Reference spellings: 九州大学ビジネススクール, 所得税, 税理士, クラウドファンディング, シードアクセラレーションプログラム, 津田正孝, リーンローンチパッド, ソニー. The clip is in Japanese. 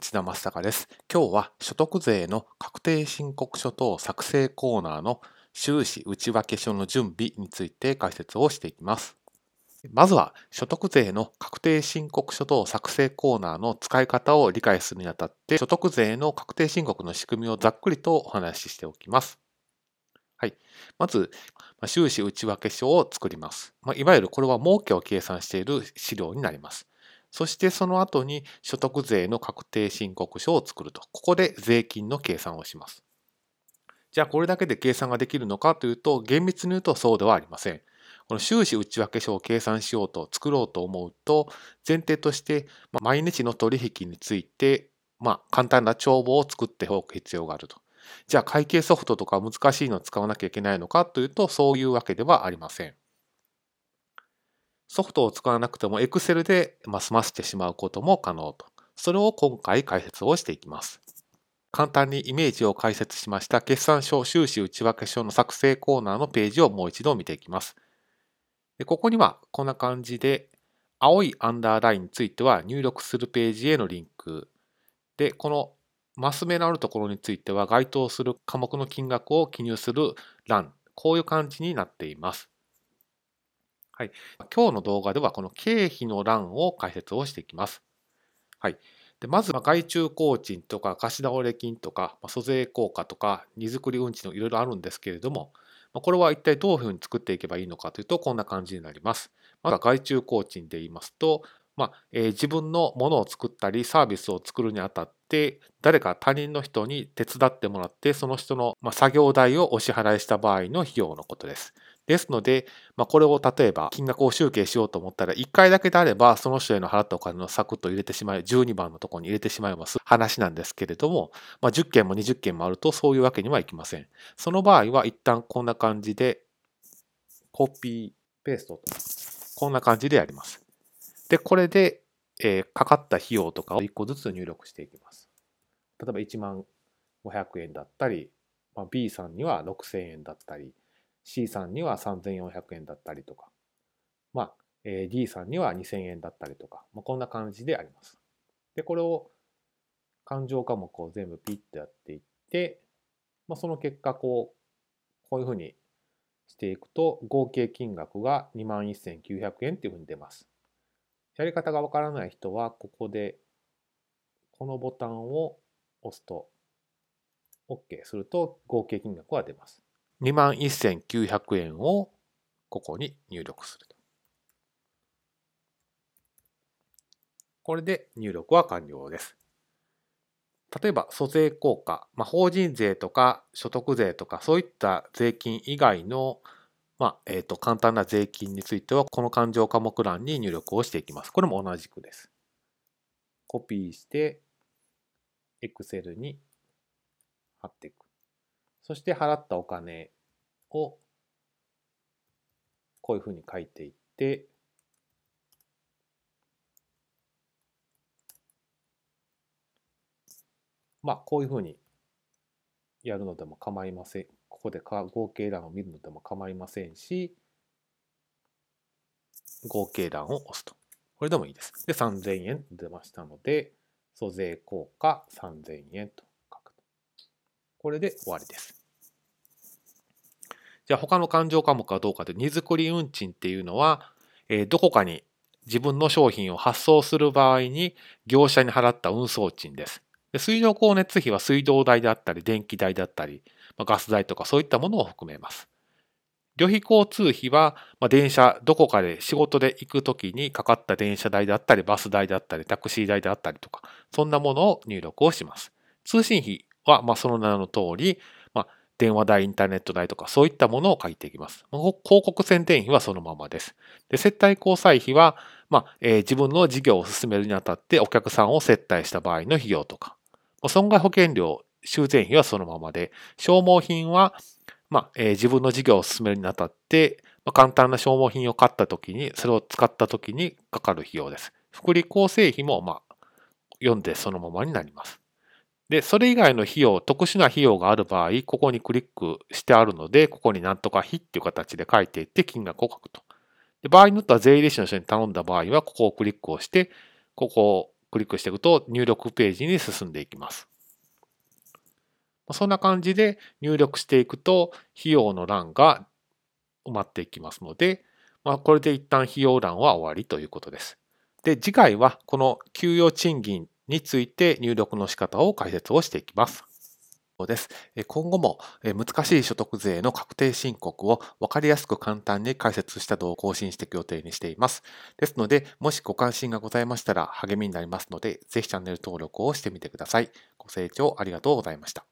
津田正孝です。今日は所得税の確定申告書等作成コーナーの収支内訳書の準備について解説をしていきます。まずは所得税の確定申告書等作成コーナーの使い方を理解するにあたって所得税の確定申告の仕組みをざっくりとお話ししておきます。はい、まず収支内訳書を作ります。いわゆるこれは儲けを計算している資料になります。そしてその後に所得税の確定申告書を作ると、ここで税金の計算をします。じゃあこれだけで計算ができるのかというと、厳密に言うとそうではありません。この収支内訳書を計算しようと作ろうと思うと、前提として毎日の取引について簡単な帳簿を作っておく必要があると。じゃあ会計ソフトとか難しいのを使わなきゃいけないのかというと、そういうわけではありません。ソフトを使わなくても Excel で済ませてしまうことも可能と。それを今回解説をしていきます。簡単にイメージを解説しました決算書収支内訳書の作成コーナーのページをもう一度見ていきます。でここにはこんな感じで、青いアンダーラインについては入力するページへのリンク。で、このマス目のあるところについては該当する科目の金額を記入する欄。こういう感じになっています。はい、今日の動画ではこの経費の欄を解説をしていきます。はい、でまず外注工賃とか貸し倒れ金とか租税効果とか荷造り運賃のいろいろあるんですけれども、これは一体どういうふうに作っていけばいいのかというと、こんな感じになります。まず外注工賃で言いますと、自分のものを作ったりサービスを作るにあたって誰か他人の人に手伝ってもらってその人の作業代をお支払いした場合の費用のことです。ですので、これを例えば金額を集計しようと思ったら1回だけであればその人への払ったお金をサクッと入れてしまい、12番のところに入れてしまいます話なんですけれども、10件も20件もあるとそういうわけにはいきません。その場合は一旦こんな感じでコピーペーストとこんな感じでやります。で、これで、かかった費用とかを1個ずつ入力していきます。例えば1万500円だったり、B さんには6000円だったり、C さんには3400円だったりとか、D さんには2000円だったりとか、こんな感じであります。で、これを勘定科目を全部ピッとやっていって、その結果こういうふうにしていくと、合計金額が 21,900 円っていうふうに出ます。やり方がわからない人は、ここでこのボタンを押すと OK すると合計金額が出ます。21,900 円をここに入力すると。これで入力は完了です。例えば、租税効果、法人税とか所得税とかそういった税金以外の簡単な税金についてはこの勘定科目欄に入力をしていきます。これも同じくです。コピーして Excel に貼っていく。そして払ったお金をこういうふうに書いていって、こういうふうにやるのでも構いません。ここで合計欄を見るのでも構いませんし、合計欄を押すと。これでもいいです。で、3000円と出ましたので、租税効果3000円と書くと。これで終わりです。じゃあ、他の勘定科目はどうかというと、荷造り運賃っていうのは、どこかに自分の商品を発送する場合に、業者に払った運送賃です。で、水道光熱費は水道代であったり、電気代であったり、ガス代とかそういったものを含めます。旅費交通費は、電車、どこかで仕事で行くときにかかった電車代であったり、バス代であったり、タクシー代であったりとか、そんなものを入力をします。通信費は、その名の通り、電話代、インターネット代とかそういったものを書いていきます。広告宣伝費はそのままです。で、接待交際費は、自分の事業を進めるにあたってお客さんを接待した場合の費用とか、損害保険料、修繕費はそのままで、消耗品は、自分の事業を進めるにあたって、簡単な消耗品を買ったときに、それを使ったときにかかる費用です。福利厚生費も、読んでそのままになります。で、それ以外の費用、特殊な費用がある場合、ここにクリックしてあるので、ここになんとか費っていう形で書いていって、金額を書くと。で、場合によっては税理士の人に頼んだ場合は、ここをクリックをして、ここをクリックしていくと入力ページに進んでいきます。そんな感じで入力していくと費用の欄が埋まっていきますので、これで一旦費用欄は終わりということです。で、次回はこの給与賃金について入力の仕方を解説をしていきます。今後も難しい所得税の確定申告を分かりやすく簡単に解説した動画を更新していく予定にしています。ですので、もしご関心がございましたら励みになりますので、ぜひチャンネル登録をしてみてください。ご清聴ありがとうございました。